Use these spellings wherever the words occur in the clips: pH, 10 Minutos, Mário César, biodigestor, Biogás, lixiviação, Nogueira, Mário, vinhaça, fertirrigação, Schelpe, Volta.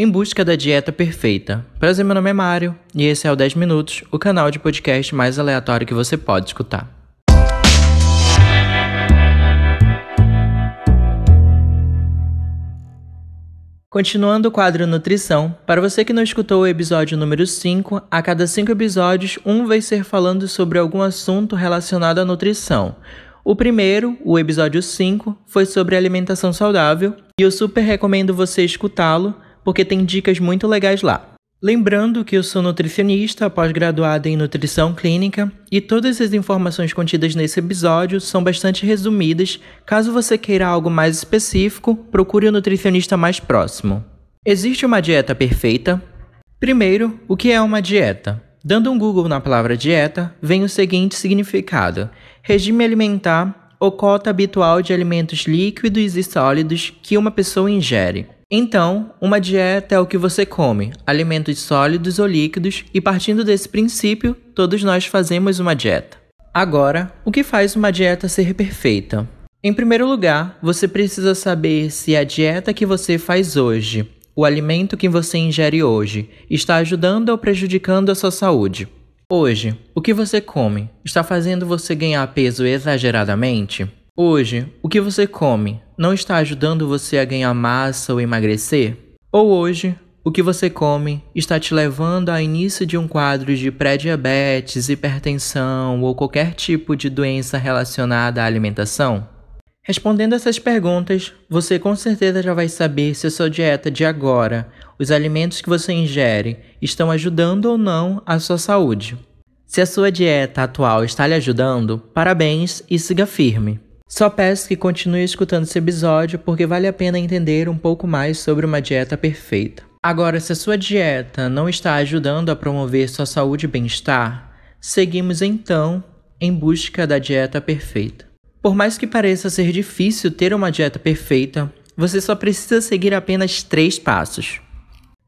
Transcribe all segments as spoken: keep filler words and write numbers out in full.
Em busca da dieta perfeita. Prazer, meu nome é Mário e esse é o dez minutos, o canal de podcast mais aleatório que você pode escutar. Continuando o quadro Nutrição, para você que não escutou o episódio número cinco, a cada cinco episódios, um vai ser falando sobre algum assunto relacionado à nutrição. O primeiro, o episódio cinco, foi sobre alimentação saudável e eu super recomendo você escutá-lo, porque tem dicas muito legais lá. Lembrando que eu sou nutricionista, pós-graduada em nutrição clínica, e todas as informações contidas nesse episódio são bastante resumidas. Caso você queira algo mais específico, procure o nutricionista mais próximo. Existe uma dieta perfeita? Primeiro, o que é uma dieta? Dando um Google na palavra dieta, vem o seguinte significado: regime alimentar ou cota habitual de alimentos líquidos e sólidos que uma pessoa ingere. Então, uma dieta é o que você come, alimentos sólidos ou líquidos, e partindo desse princípio, todos nós fazemos uma dieta. Agora, o que faz uma dieta ser perfeita? Em primeiro lugar, você precisa saber se a dieta que você faz hoje, o alimento que você ingere hoje, está ajudando ou prejudicando a sua saúde. Hoje, o que você come está fazendo você ganhar peso exageradamente? Hoje, o que você come não está ajudando você a ganhar massa ou emagrecer? Ou hoje, o que você come está te levando ao início de um quadro de pré-diabetes, hipertensão ou qualquer tipo de doença relacionada à alimentação? Respondendo essas perguntas, você com certeza já vai saber se a sua dieta de agora, os alimentos que você ingere, estão ajudando ou não a sua saúde. Se a sua dieta atual está lhe ajudando, parabéns e siga firme. Só peço que continue escutando esse episódio porque vale a pena entender um pouco mais sobre uma dieta perfeita. Agora, se a sua dieta não está ajudando a promover sua saúde e bem-estar, seguimos então em busca da dieta perfeita. Por mais que pareça ser difícil ter uma dieta perfeita, você só precisa seguir apenas três passos.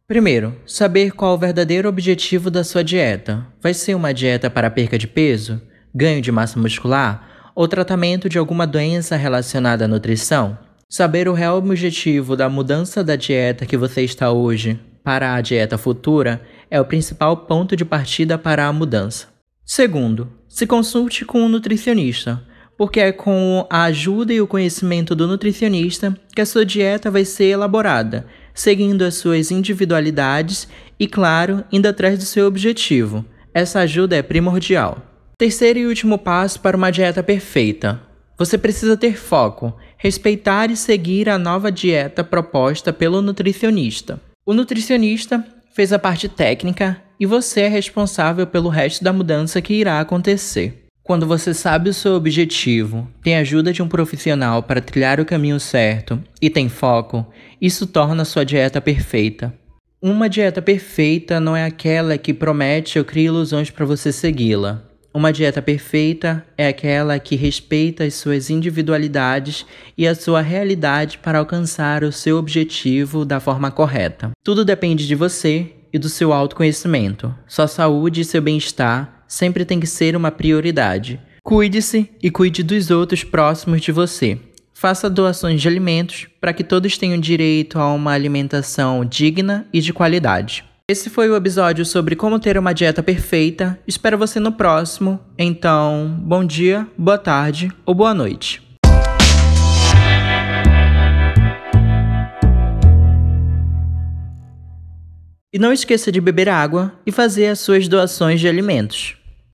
Primeiro, saber qual o verdadeiro objetivo da sua dieta. Vai ser uma dieta para perca de peso, ganho de massa muscular, ou tratamento de alguma doença relacionada à nutrição? Saber o real objetivo da mudança da dieta que você está hoje para a dieta futura é o principal ponto de partida para a mudança. Segundo, se consulte com um nutricionista, porque é com a ajuda e o conhecimento do nutricionista que a sua dieta vai ser elaborada, seguindo as suas individualidades e, claro, indo atrás do seu objetivo. Essa ajuda é primordial. Terceiro e último passo para uma dieta perfeita. Você precisa ter foco, respeitar e seguir a nova dieta proposta pelo nutricionista. O nutricionista fez a parte técnica e você é responsável pelo resto da mudança que irá acontecer. Quando você sabe o seu objetivo, tem a ajuda de um profissional para trilhar o caminho certo e tem foco, isso torna a sua dieta perfeita. Uma dieta perfeita não é aquela que promete ou cria ilusões para você segui-la. Uma dieta perfeita é aquela que respeita as suas individualidades e a sua realidade para alcançar o seu objetivo da forma correta. Tudo depende de você e do seu autoconhecimento. Sua saúde e seu bem-estar sempre tem que ser uma prioridade. Cuide-se e cuide dos outros próximos de você. Faça doações de alimentos para que todos tenham direito a uma alimentação digna e de qualidade. Esse foi o episódio sobre como ter uma dieta perfeita. Espero você no próximo. Então, bom dia, boa tarde ou boa noite. E não esqueça de beber água e fazer as suas doações de alimentos.